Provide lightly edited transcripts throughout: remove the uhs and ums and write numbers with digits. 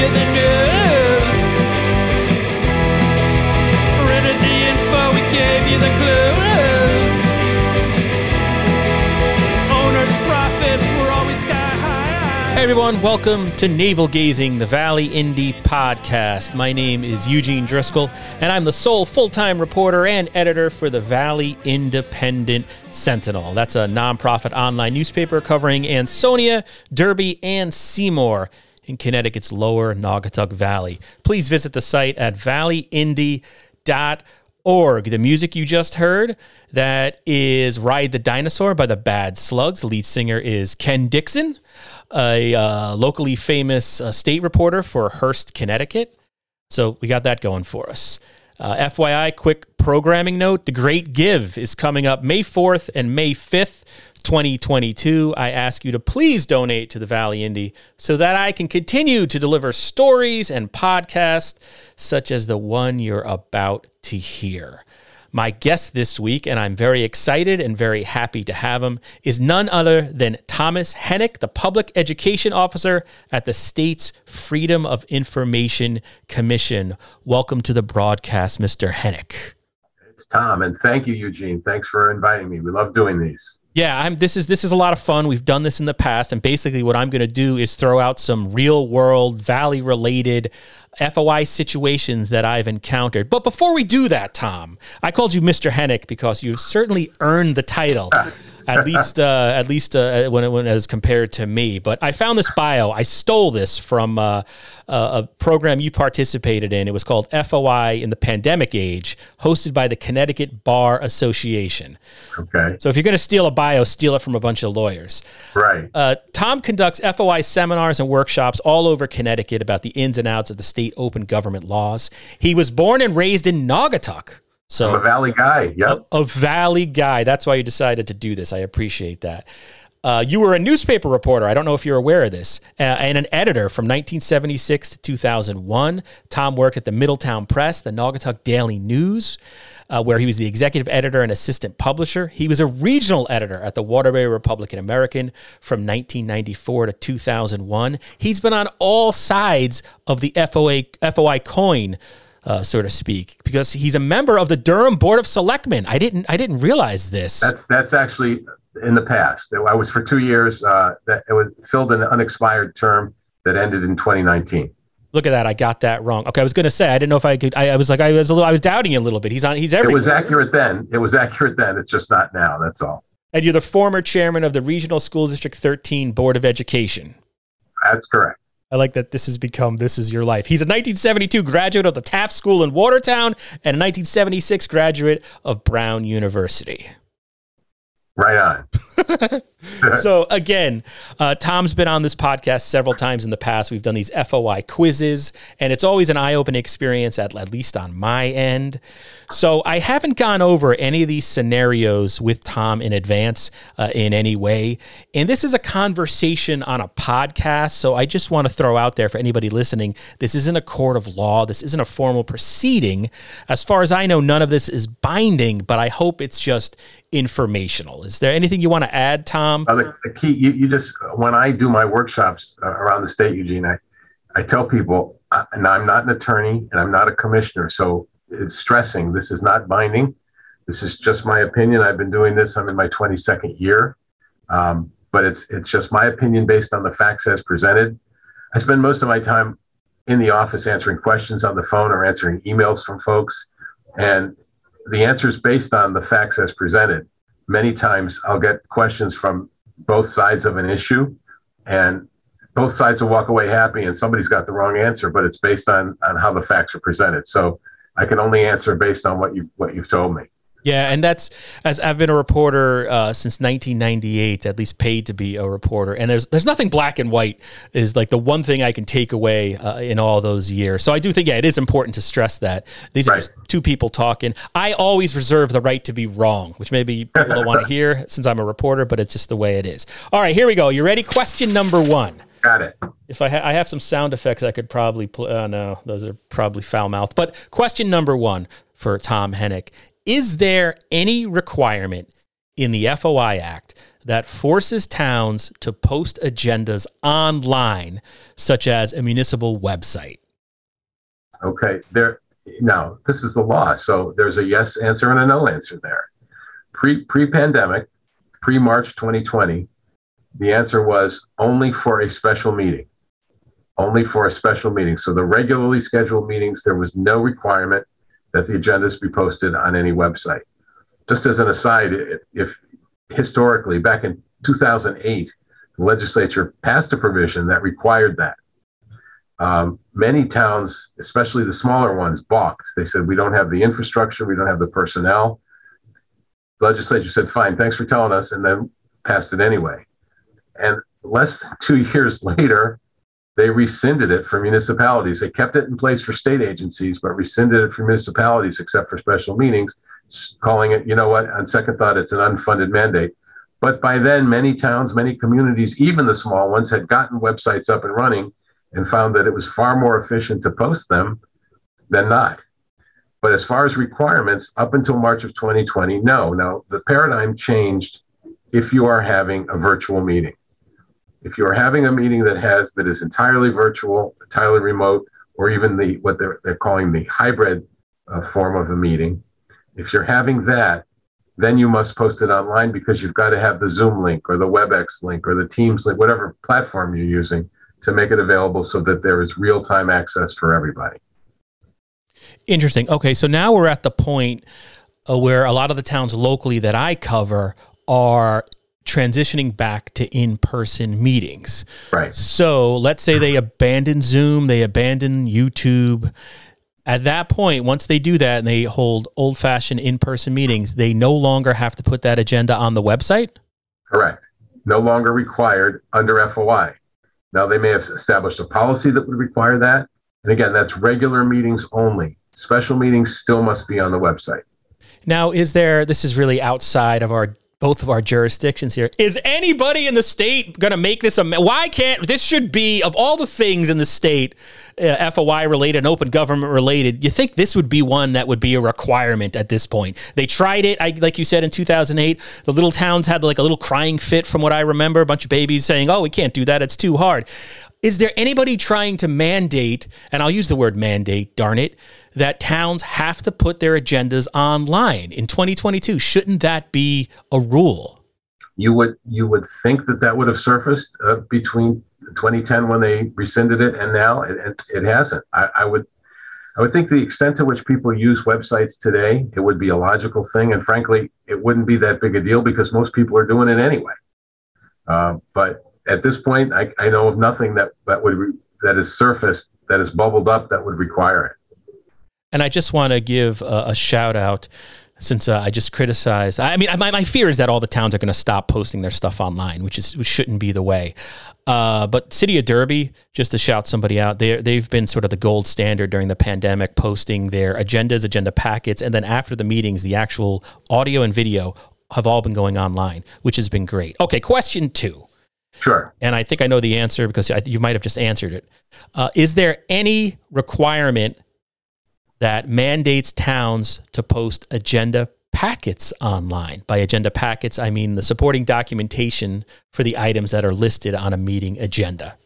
you the news. Printed the info, we gave you the clues. Owners' profits were always sky high. Hey everyone, welcome to Navel Gazing, the Valley Indie Podcast. My name is Eugene Driscoll, and I'm the sole full-time reporter and editor for the Valley Independent Sentinel. That's a nonprofit online newspaper covering Ansonia, Derby, and Seymour in Connecticut's lower Naugatuck Valley. Please visit the site at valleyindy.org. The music you just heard, that is Ride the Dinosaur by the Bad Slugs. The lead singer is Ken Dixon, a locally famous state reporter for Hearst, Connecticut. So we got that going for us. FYI, quick programming note, The Great Give is coming up May 4th and May 5th. 2022. I ask you to please donate to the Valley Indie so that I can continue to deliver stories and podcasts such as the one you're about to hear. My guest this week, and I'm very excited and very happy to have him, is none other than Thomas Hennick, the Public Education Officer at the state's Freedom of Information Commission. Welcome to the broadcast, Mr. Hennick. It's Tom, and thank you, Eugene. Thanks for inviting me. We love doing these. Yeah, this is a lot of fun. We've done this in the past, and basically what I'm going to do is throw out some real-world, Valley-related FOI situations that I've encountered. But before we do that, Tom, I called you Mr. Hennick because you've certainly earned the title, at least when as compared to me. But I found this bio. I stole this from a program you participated in. It was called FOI in the Pandemic Age, hosted by the Connecticut Bar Association. Okay. So if you're going to steal a bio, steal it from a bunch of lawyers. Right. Tom conducts FOI seminars and workshops all over Connecticut about the ins and outs of the state open government laws. He was born and raised in Naugatuck. So I'm a Valley guy, yep. A Valley guy. That's why you decided to do this. I appreciate that. You were a newspaper reporter. I don't know if you're aware of this, and an editor from 1976 to 2001. Tom worked at the Middletown Press, the Naugatuck Daily News, where he was the executive editor and assistant publisher. He was a regional editor at the Waterbury Republican-American from 1994 to 2001. He's been on all sides of the FOI coin, so to speak, because he's a member of the Durham Board of Selectmen. I didn't realize this. That's actually in the past. I was for 2 years. That it was filled an unexpired term that ended in 2019. Look at that! I got that wrong. Okay, I was going to say I didn't know if I could. I was doubting you a little bit. He's everywhere. It was accurate then. It's just not now. That's all. And you're the former chairman of the Regional School District 13 Board of Education. That's correct. I like that this is your life. He's a 1972 graduate of the Taft School in Watertown and a 1976 graduate of Brown University. Right on. So again, Tom's been on this podcast several times in the past. We've done these FOI quizzes, and it's always an eye-opening experience, at least on my end. So I haven't gone over any of these scenarios with Tom in advance in any way. And this is a conversation on a podcast, so I just want to throw out there for anybody listening, this isn't a court of law. This isn't a formal proceeding. As far as I know, none of this is binding, but I hope it's just informational. Is there anything you want to add, Tom? The key, you just, when I do my workshops around the state, Eugene, I tell people, and I'm not an attorney and I'm not a commissioner, so it's stressing. This is not binding. This is just my opinion. I've been doing this. I'm in my 22nd year, but it's just my opinion based on the facts as presented. I spend most of my time in the office answering questions on the phone or answering emails from folks, and the answer is based on the facts as presented. Many times I'll get questions from both sides of an issue, and both sides will walk away happy and somebody's got the wrong answer, but it's based on how the facts are presented. So I can only answer based on what you've told me. Yeah, and that's, as I've been a reporter since 1998, at least paid to be a reporter. And there's nothing black and white is like the one thing I can take away in all those years. So I do think, yeah, it is important to stress that. These are just two people talking. I always reserve the right to be wrong, which maybe people don't want to hear since I'm a reporter, but it's just the way it is. All right, here we go. You ready? Question number one. Got it. If I have some sound effects, I could probably play. Oh, no, those are probably foul-mouthed. But question number one for Tom Hennick. Is there any requirement in the FOI Act that forces towns to post agendas online, such as a municipal website. Okay, there. Now, this is the law, so there's a yes answer and a no answer there. Pre-pandemic, pre-March 2020, the answer was only for a special meeting. Only for a special meeting. So the regularly scheduled meetings, there was no requirement that the agendas be posted on any website. Just as an aside, if historically, back in 2008, the legislature passed a provision that required that. Many towns, especially the smaller ones, balked. They said, we don't have the infrastructure, we don't have the personnel. The legislature said, fine, thanks for telling us, and then passed it anyway. And less than 2 years later, they rescinded it for municipalities. They kept it in place for state agencies, but rescinded it for municipalities except for special meetings, calling it, you know what, on second thought, it's an unfunded mandate. But by then, many towns, many communities, even the small ones, had gotten websites up and running and found that it was far more efficient to post them than not. But as far as requirements, up until March of 2020, no. Now, the paradigm changed if you are having a virtual meeting. If you are having a meeting that is entirely virtual, entirely remote, or even what they're calling the hybrid form of a meeting, if you're having that, then you must post it online because you've got to have the Zoom link or the WebEx link or the Teams link, whatever platform you're using, to make it available so that there is real-time access for everybody. Interesting. Okay, so now we're at the point where a lot of the towns locally that I cover are transitioning back to in-person meetings. Right. So let's say they abandon Zoom, they abandon YouTube. At that point, once they do that and they hold old-fashioned in-person meetings, they no longer have to put that agenda on the website? Correct. No longer required under FOI. Now, they may have established a policy that would require that. And again, that's regular meetings only. Special meetings still must be on the website. Now, this is really outside of both of our jurisdictions here. Is anybody in the state going to make this? This should be, of all the things in the state, FOI related and open government related, you think this would be one that would be a requirement at this point. They tried it, like you said, in 2008. The little towns had like a little crying fit from what I remember, a bunch of babies saying, oh, we can't do that, it's too hard. Is there anybody trying to mandate, and I'll use the word mandate, darn it, that towns have to put their agendas online in 2022? Shouldn't that be a rule? You would think that would have surfaced between 2010 when they rescinded it and now it hasn't. I would think the extent to which people use websites today, it would be a logical thing, and frankly, it wouldn't be that big a deal because most people are doing it anyway. But at this point, I know of nothing that is surfaced, that is bubbled up, that would require it. And I just want to give a shout out, since I just criticized. I mean, my fear is that all the towns are going to stop posting their stuff online, which shouldn't be the way. But City of Derby, just to shout somebody out, they've been sort of the gold standard during the pandemic, posting their agendas, agenda packets, and then after the meetings, the actual audio and video have all been going online, which has been great. Okay, question 2. Sure. And I think I know the answer because you might have just answered it. Is there any requirement that mandates towns to post agenda packets online? By agenda packets, I mean the supporting documentation for the items that are listed on a meeting agenda.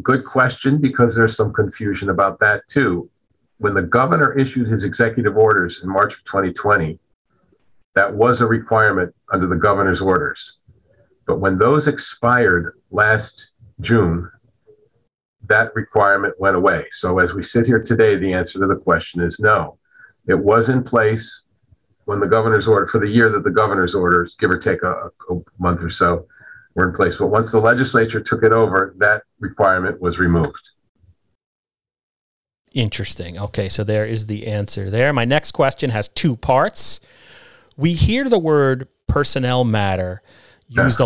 Good question, because there's some confusion about that too. When the governor issued his executive orders in March of 2020, that was a requirement under the governor's orders. But when those expired last June, that requirement went away. So as we sit here today, the answer to the question is no. It was in place when the governor's order, for the year that the governor's orders, give or take a month or so, were in place. But once the legislature took it over, that requirement was removed. Interesting. Okay, so there is the answer there. My next question has 2 parts. We hear the word personnel matter used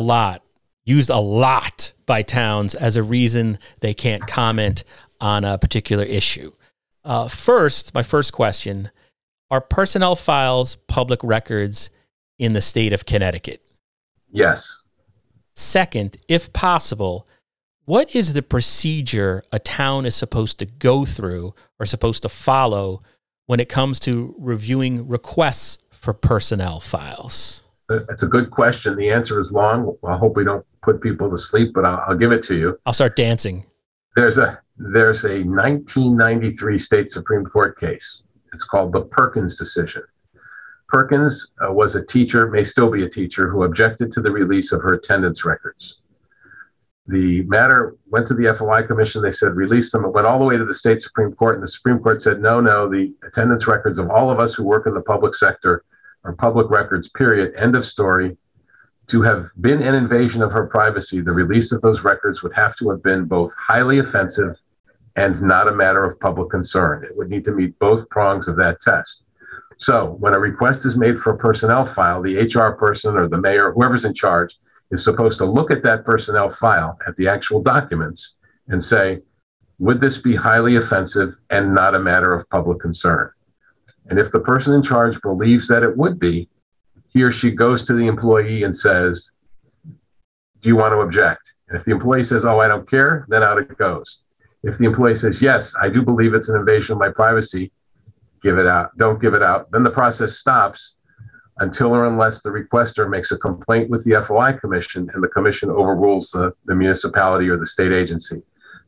a lot by towns as a reason they can't comment on a particular issue. First, my first question, are personnel files public records in the state of Connecticut? Yes. Second, if possible, what is the procedure a town is supposed to go through or supposed to follow when it comes to reviewing requests for personnel files? It's a good question. The answer is long. I hope we don't put people to sleep, but I'll give it to you. I'll start dancing. There's a 1993 state Supreme Court case. It's called the Perkins decision. Perkins was a teacher, may still be a teacher, who objected to the release of her attendance records. The matter went to the FOI Commission. They said, release them. It went all the way to the state Supreme Court, and the Supreme Court said, no, the attendance records of all of us who work in the public sector are public records, period, end of story. To have been an invasion of her privacy, the release of those records would have to have been both highly offensive and not a matter of public concern. It would need to meet both prongs of that test. So when a request is made for a personnel file, the HR person or the mayor, whoever's in charge, is supposed to look at that personnel file, at the actual documents, and say, would this be highly offensive and not a matter of public concern? And if the person in charge believes that it would be, he or she goes to the employee and says, do you want to object? And if the employee says, oh, I don't care, then out it goes. If the employee says, yes, I do believe it's an invasion of my privacy, give it out, don't give it out, then the process stops until or unless the requester makes a complaint with the FOI Commission and the Commission overrules the municipality or the state agency.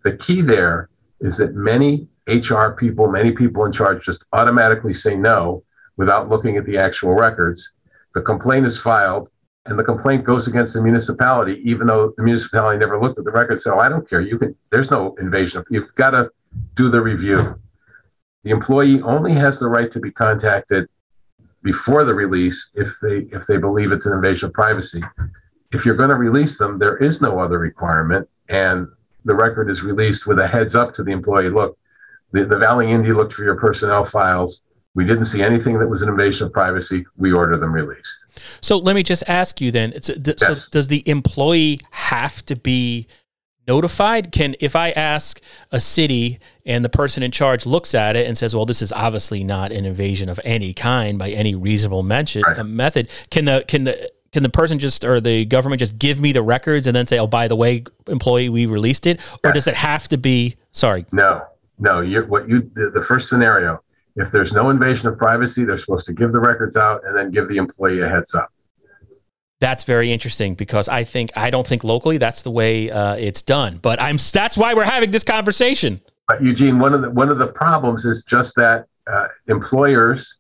The key there is that many HR people, many people in charge just automatically say no without looking at the actual records. The complaint is filed and the complaint goes against the municipality, even though the municipality never looked at the records. So I don't care. You can, there's no invasion. You've got to do the review. The employee only has the right to be contacted before the release if they believe it's an invasion of privacy. If you're going to release them, there is no other requirement, and the record is released with a heads up to the employee, look, the Valley Indy looked for your personnel files. We didn't see anything that was an invasion of privacy. We order them released. So let me just ask you then, so does the employee have to be notified? If I ask a city and the person in charge looks at it and says, well, this is obviously not an invasion of any kind by any reasonable method, can the person just, or the government just give me the records and then say, oh, by the way, employee, we released it? Or does it have to be, No, the first scenario, if there's no invasion of privacy, they're supposed to give the records out and then give the employee a heads up. That's very interesting, because I don't think locally that's the way it's done, but that's why we're having this conversation. But Eugene, one of the problems is just that employers,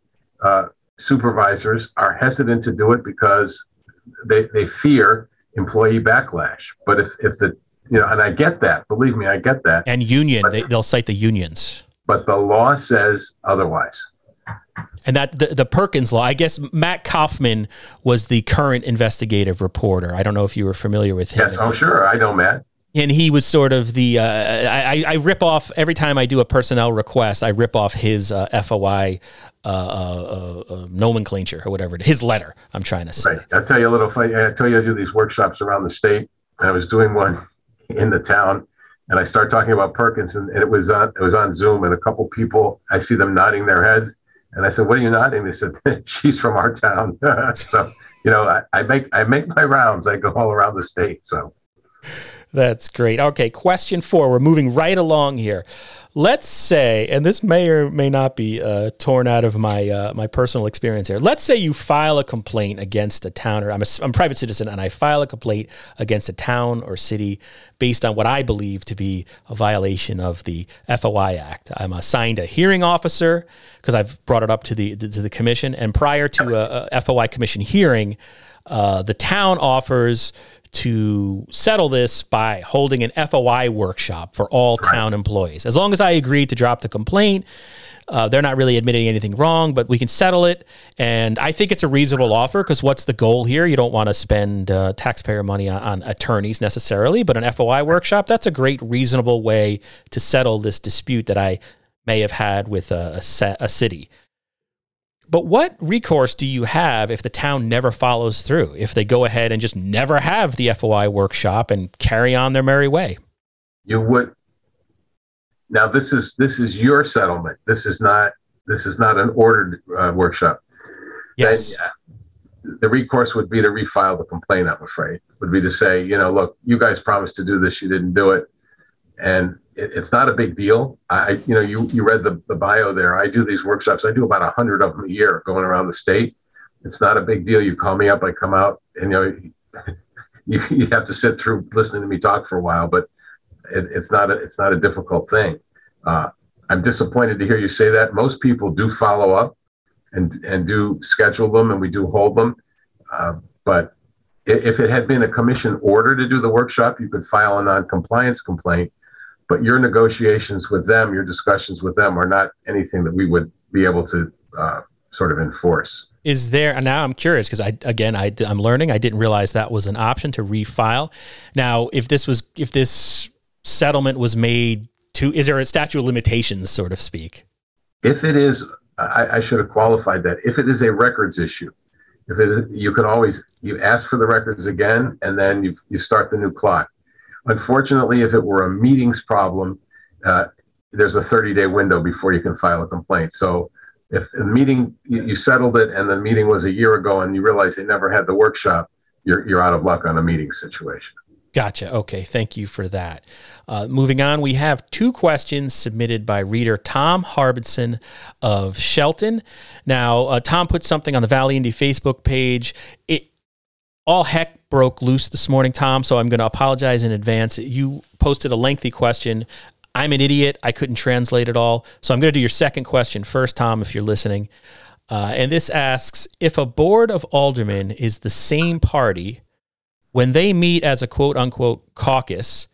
supervisors are hesitant to do it because they fear employee backlash. But and I get that. Believe me, I get that. And they'll cite the unions. But the law says otherwise. And that the Perkins law, I guess Matt Kaufman was the current investigative reporter. I don't know if you were familiar with him. Yes, oh, sure. I know Matt. And he was sort of the, I rip off, every time I do a personnel request, I rip off his FOI nomenclature or whatever, his letter, I'm trying to say. Right. I'll tell you a little funny. I tell you, I do these workshops around the state, and I was doing one in the town, and I start talking about Perkins, and it was on Zoom, and a couple people, I see them nodding their heads, and I said, "What are you nodding?" They said, "She's from our town." So I make my rounds. I go all around the state. So that's great. Okay, question 4. We're moving right along here. Let's say, and this may or may not be torn out of my my personal experience here. Let's say you file a complaint against a town, or I'm a private citizen, and I file a complaint against a town or city based on what I believe to be a violation of the FOI Act. I'm assigned a hearing officer because I've brought it up to the commission, and prior to a FOI commission hearing, the town offers to settle this by holding an FOI workshop for all town employees. As long as I agree to drop the complaint, they're not really admitting anything wrong, but we can settle it. And I think it's a reasonable offer, because what's the goal here? You don't want to spend taxpayer money on attorneys necessarily, but an FOI workshop, that's a great reasonable way to settle this dispute that I may have had with a city. But what recourse do you have if the town never follows through, if they go ahead and just never have the FOI workshop and carry on their merry way? You would. Now, this is your settlement. This is not an ordered workshop. Yes. The recourse would be to refile the complaint, I'm afraid, would be to say, look, you guys promised to do this. You didn't do it. And it's not a big deal. You read the bio there. I do these workshops. I do about 100 of them a year going around the state. it's not a big deal. You call me up, I come out, and you know, you have to sit through listening to me talk for a while, but it's not a difficult thing. I'm disappointed to hear you say that. Most people do follow up and do schedule them, and we do hold them. But if it had been a commission order to do the workshop, you could file a non-compliance complaint, but your negotiations with them, your discussions with them are not anything that we would be able to sort of enforce. Is there, now I'm curious, because I'm learning, I didn't realize that was an option to refile. Now, if this settlement was made to, is there a statute of limitations, so to speak? If it is, I should have qualified that. If it is a records issue, if it is, you can always, you ask for the records again, and then you start the new clock. Unfortunately, if it were a meetings problem, there's a 30-day window before you can file a complaint. So if the meeting, you settled it and the meeting was a year ago and you realize they never had the workshop, you're out of luck on a meeting situation. Gotcha. Okay. Thank you for that. Moving on, we have two questions submitted by reader Tom Harbison of Shelton. Now, Tom put something on the Valley Indie Facebook page. All heck broke loose this morning, Tom, so I'm going to apologize in advance. You posted a lengthy question. I'm an idiot. I couldn't translate it all. So I'm going to do your second question first, Tom, if you're listening. And this asks, if a board of aldermen is the same party, when they meet as a quote-unquote caucus,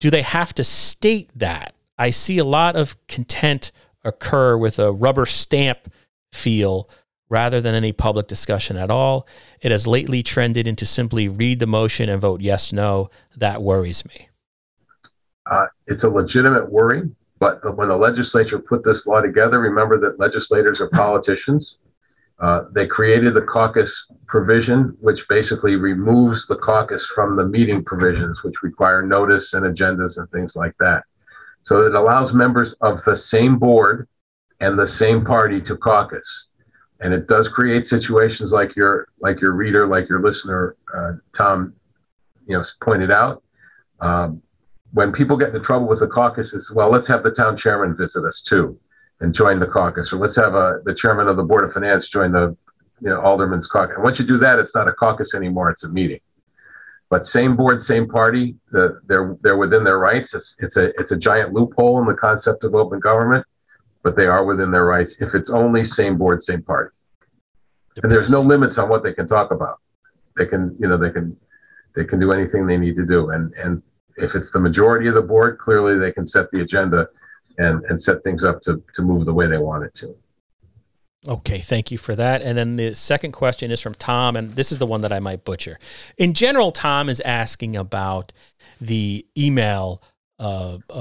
do they have to state that? I see a lot of content occur with a rubber stamp feel rather than any public discussion at all. It has lately trended into simply read the motion and vote yes, no. That worries me. It's a legitimate worry, but when the legislature put this law together, remember that legislators are politicians. They created the caucus provision, which basically removes the caucus from the meeting provisions, which require notice and agendas and things like that. So it allows members of the same board and the same party to caucus. And it does create situations like your reader, like your listener, Tom, pointed out. When people get into trouble with the caucus, it's, well, let's have the town chairman visit us too and join the caucus, or let's have the chairman of the Board of Finance join the alderman's caucus. And once you do that, it's not a caucus anymore, it's a meeting. But same board, same party, they're within their rights. It's a giant loophole in the concept of open government, but they are within their rights if it's only same board, same party. And there's no limits on what they can talk about. They can, they can do anything they need to do. And if it's the majority of the board, clearly they can set the agenda and set things up to move the way they want it to. Okay, thank you for that. And then the second question is from Tom, and this is the one that I might butcher. In general, Tom is asking about the email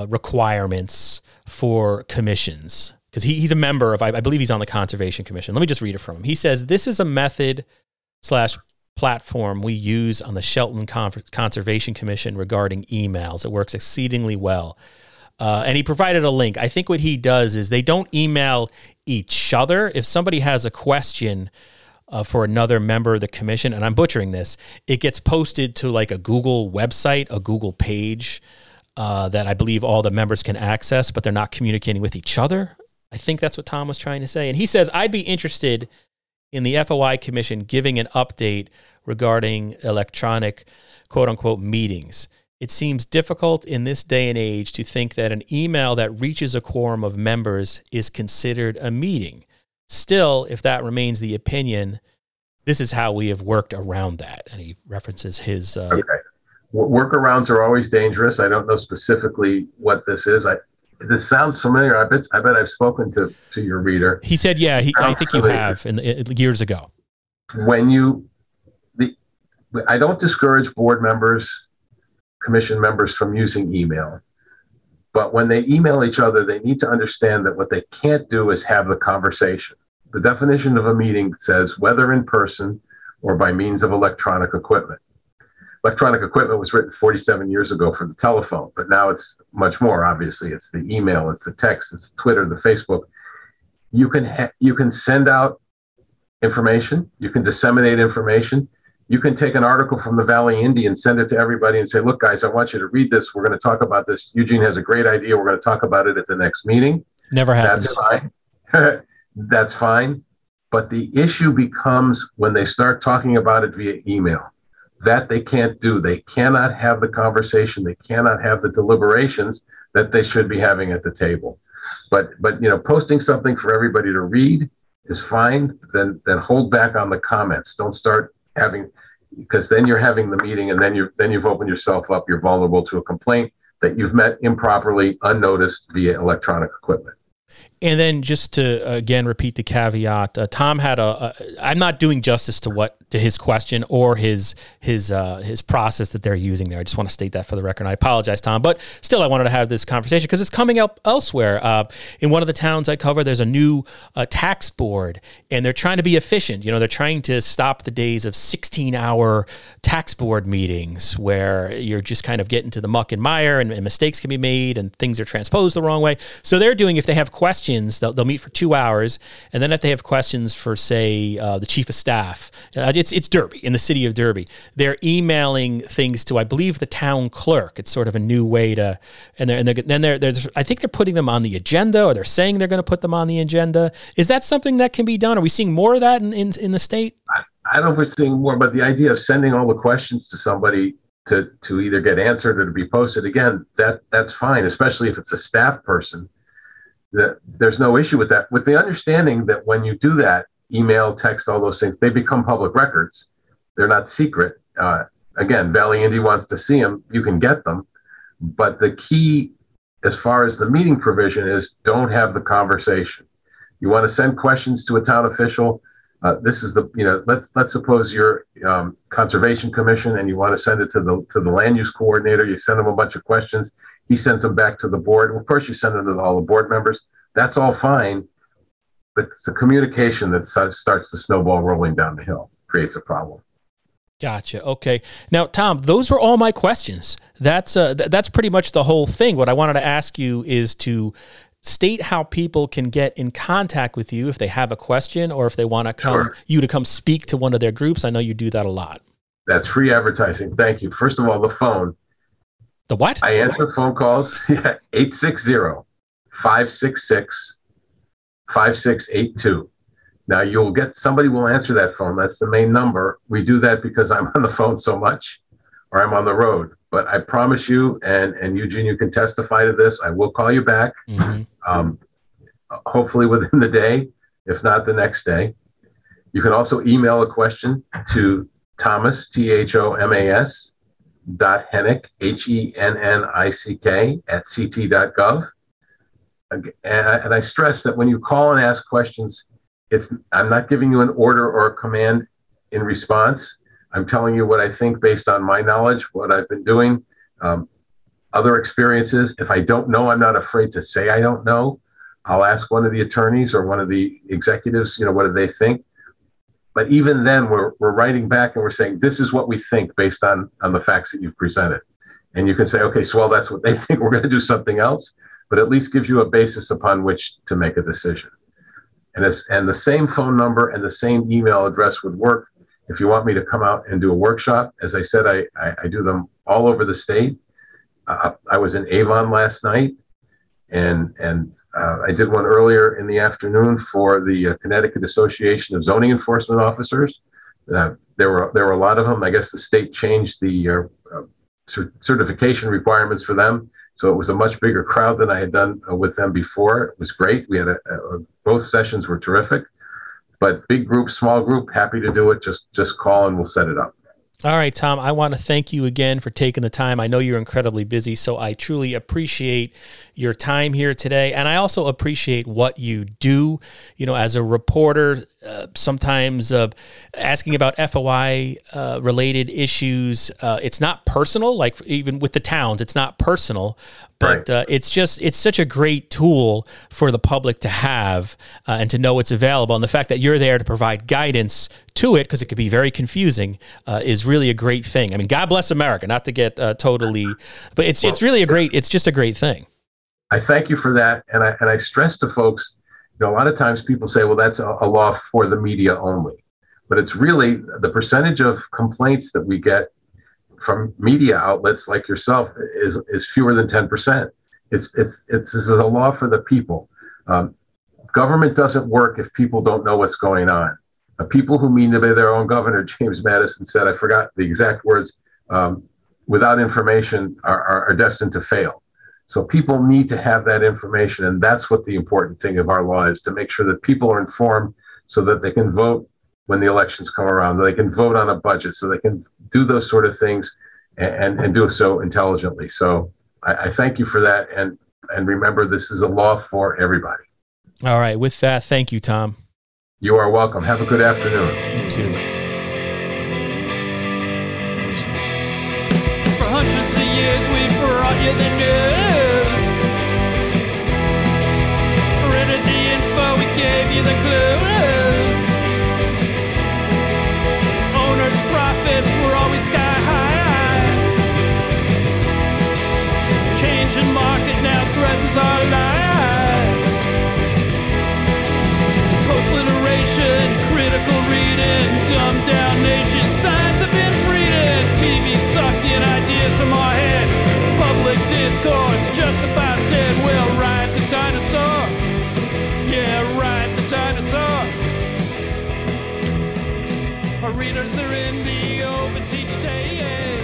requirements for commissions, because he's a member of, I believe he's on the Conservation Commission. Let me just read it from him. He says, this is a method/platform we use on the Shelton Conservation Commission regarding emails. It works exceedingly well. And he provided a link. I think what he does is they don't email each other. If somebody has a question for another member of the commission, and I'm butchering this, it gets posted to like a Google website, a Google page that I believe all the members can access, but they're not communicating with each other. I think that's what Tom was trying to say. And he says, I'd be interested in the FOI Commission giving an update regarding electronic quote-unquote meetings. It seems difficult in this day and age to think that an email that reaches a quorum of members is considered a meeting. Still, if that remains the opinion, this is how we have worked around that. And he references his... Okay. Workarounds are always dangerous. I don't know specifically what this is. This sounds familiar. I bet I've spoken to your reader. He said, yeah, I think you have years ago. I don't discourage board members, commission members from using email. But when they email each other, they need to understand that what they can't do is have the conversation. The definition of a meeting says whether in person or by means of electronic equipment. Electronic equipment was written 47 years ago for the telephone, but now it's much more, obviously. It's the email, it's the text, it's Twitter, the Facebook. You can send out information, you can disseminate information. You can take an article from the Valley Indy and send it to everybody and say, look, guys, I want you to read this. We're going to talk about this. Eugene has a great idea. We're going to talk about it at the next meeting. Never happens. That's fine. But the issue becomes when they start talking about it via email. That they can't do. They cannot have the conversation. They cannot have the deliberations that they should be having at the table. But you know, posting something for everybody to read is fine. Then hold back on the comments. Don't start having, because then you're having the meeting, and then you've opened yourself up. You're vulnerable to a complaint that you've met improperly, unnoticed via electronic equipment. And then just to, again, repeat the caveat, Tom had I'm not doing justice to his question or his process that they're using there. I just want to state that for the record. And I apologize, Tom, but still I wanted to have this conversation because it's coming up elsewhere. In one of the towns I cover, there's a new tax board, and they're trying to be efficient. You know, they're trying to stop the days of 16-hour tax board meetings where you're just kind of getting to the muck and mire, and mistakes can be made and things are transposed the wrong way. So they're doing, if they have questions, they'll meet for 2 hours, and then if they have questions for, say, the chief of staff, it's Derby, in the city of Derby, they're emailing things to, I believe, the town clerk. It's sort of a new way to, I think they're putting them on the agenda, or they're saying they're going to put them on the agenda. Is that something that can be done? Are we seeing more of that in the state? I don't know if we're seeing more, but the idea of sending all the questions to somebody to either get answered or to be posted, again, that's fine, especially if it's a staff person. That there's no issue with that, with the understanding that when you do that, email, text, all those things, they become public records. They're not secret. Again, Valley Indy wants to see them. You can get them. But the key, as far as the meeting provision, is don't have the conversation. You want to send questions to a town official. This is the, you know, let's suppose you're Conservation Commission and you want to send it to the land use coordinator. You send them a bunch of questions. He sends them back to the board. Of course, you send them to all the board members. That's all fine. But it's the communication that starts the snowball rolling down the hill. Creates a problem. Gotcha. Okay. Now, Tom, those were all my questions. That's pretty much the whole thing. What I wanted to ask you is to state how people can get in contact with you if they have a question or if they want to come speak to one of their groups. I know you do that a lot. That's free advertising. Thank you. First of all, the phone. The what? I answer phone calls. 860-566-5682. Now you'll get, somebody will answer that phone. That's the main number. We do that because I'm on the phone so much, or I'm on the road. But I promise you, and Eugene, you can testify to this, I will call you back, mm-hmm. Hopefully within the day, if not the next day. You can also email a question to Thomas, Thomas, .Hennick, Hennick, @ct.gov. And I stress that when you call and ask questions, I'm not giving you an order or a command in response. I'm telling you what I think based on my knowledge, what I've been doing, other experiences. If I don't know, I'm not afraid to say I don't know. I'll ask one of the attorneys or one of the executives, you know, what do they think? But even then, we're writing back and we're saying, this is what we think based on the facts that you've presented. And you can say, okay, so well, that's what they think. We're going to do something else. But at least gives you a basis upon which to make a decision. And the same phone number and the same email address would work if you want me to come out and do a workshop. As I said, I do them all over the state. I was in Avon last night, and I did one earlier in the afternoon for the Connecticut Association of Zoning Enforcement Officers. There were a lot of them. I guess the state changed the certification requirements for them, so it was a much bigger crowd than I had done with them before. It was great. We had both sessions were terrific, but big group, small group, happy to do it. Just call and we'll set it up. All right, Tom, I want to thank you again for taking the time. I know you're incredibly busy, so I truly appreciate your time here today. And I also appreciate what you do, you know, as a reporter, sometimes asking about FOI related issues. It's not personal, like even with the towns, it's not personal. But it's such a great tool for the public to have and to know it's available. And the fact that you're there to provide guidance to it, because it could be very confusing, is really a great thing. I mean, God bless America, not to get totally, but it's really it's just a great thing. I thank you for that. And I stress to folks, you know, a lot of times people say, well, that's a law for the media only. But it's really the percentage of complaints that we get from media outlets like yourself is fewer than 10%. This is a law for the people. Government doesn't work if people don't know what's going on. People who mean to be their own governor, James Madison said, I forgot the exact words, without information are destined to fail. So people need to have that information. And that's what the important thing of our law is, to make sure that people are informed so that they can vote when the elections come around, that they can vote on a budget, so they can do those sort of things and do so intelligently. So I thank you for that. And remember, this is a law for everybody. All right. With that, thank you, Tom. You are welcome. Have a good afternoon. You too. For hundreds of years, we've brought you the news. Printed the info, we gave you the clues. Owners' profits were always sky high. Changing market now threatens our lives. Post-literation, critical reading, dumbed-down nation, signs of inbreeding, TV sucking ideas from our head, public discourse just about dead. We'll ride the dinosaur, yeah, ride the dinosaur. Our readers are in the opens each day, yeah.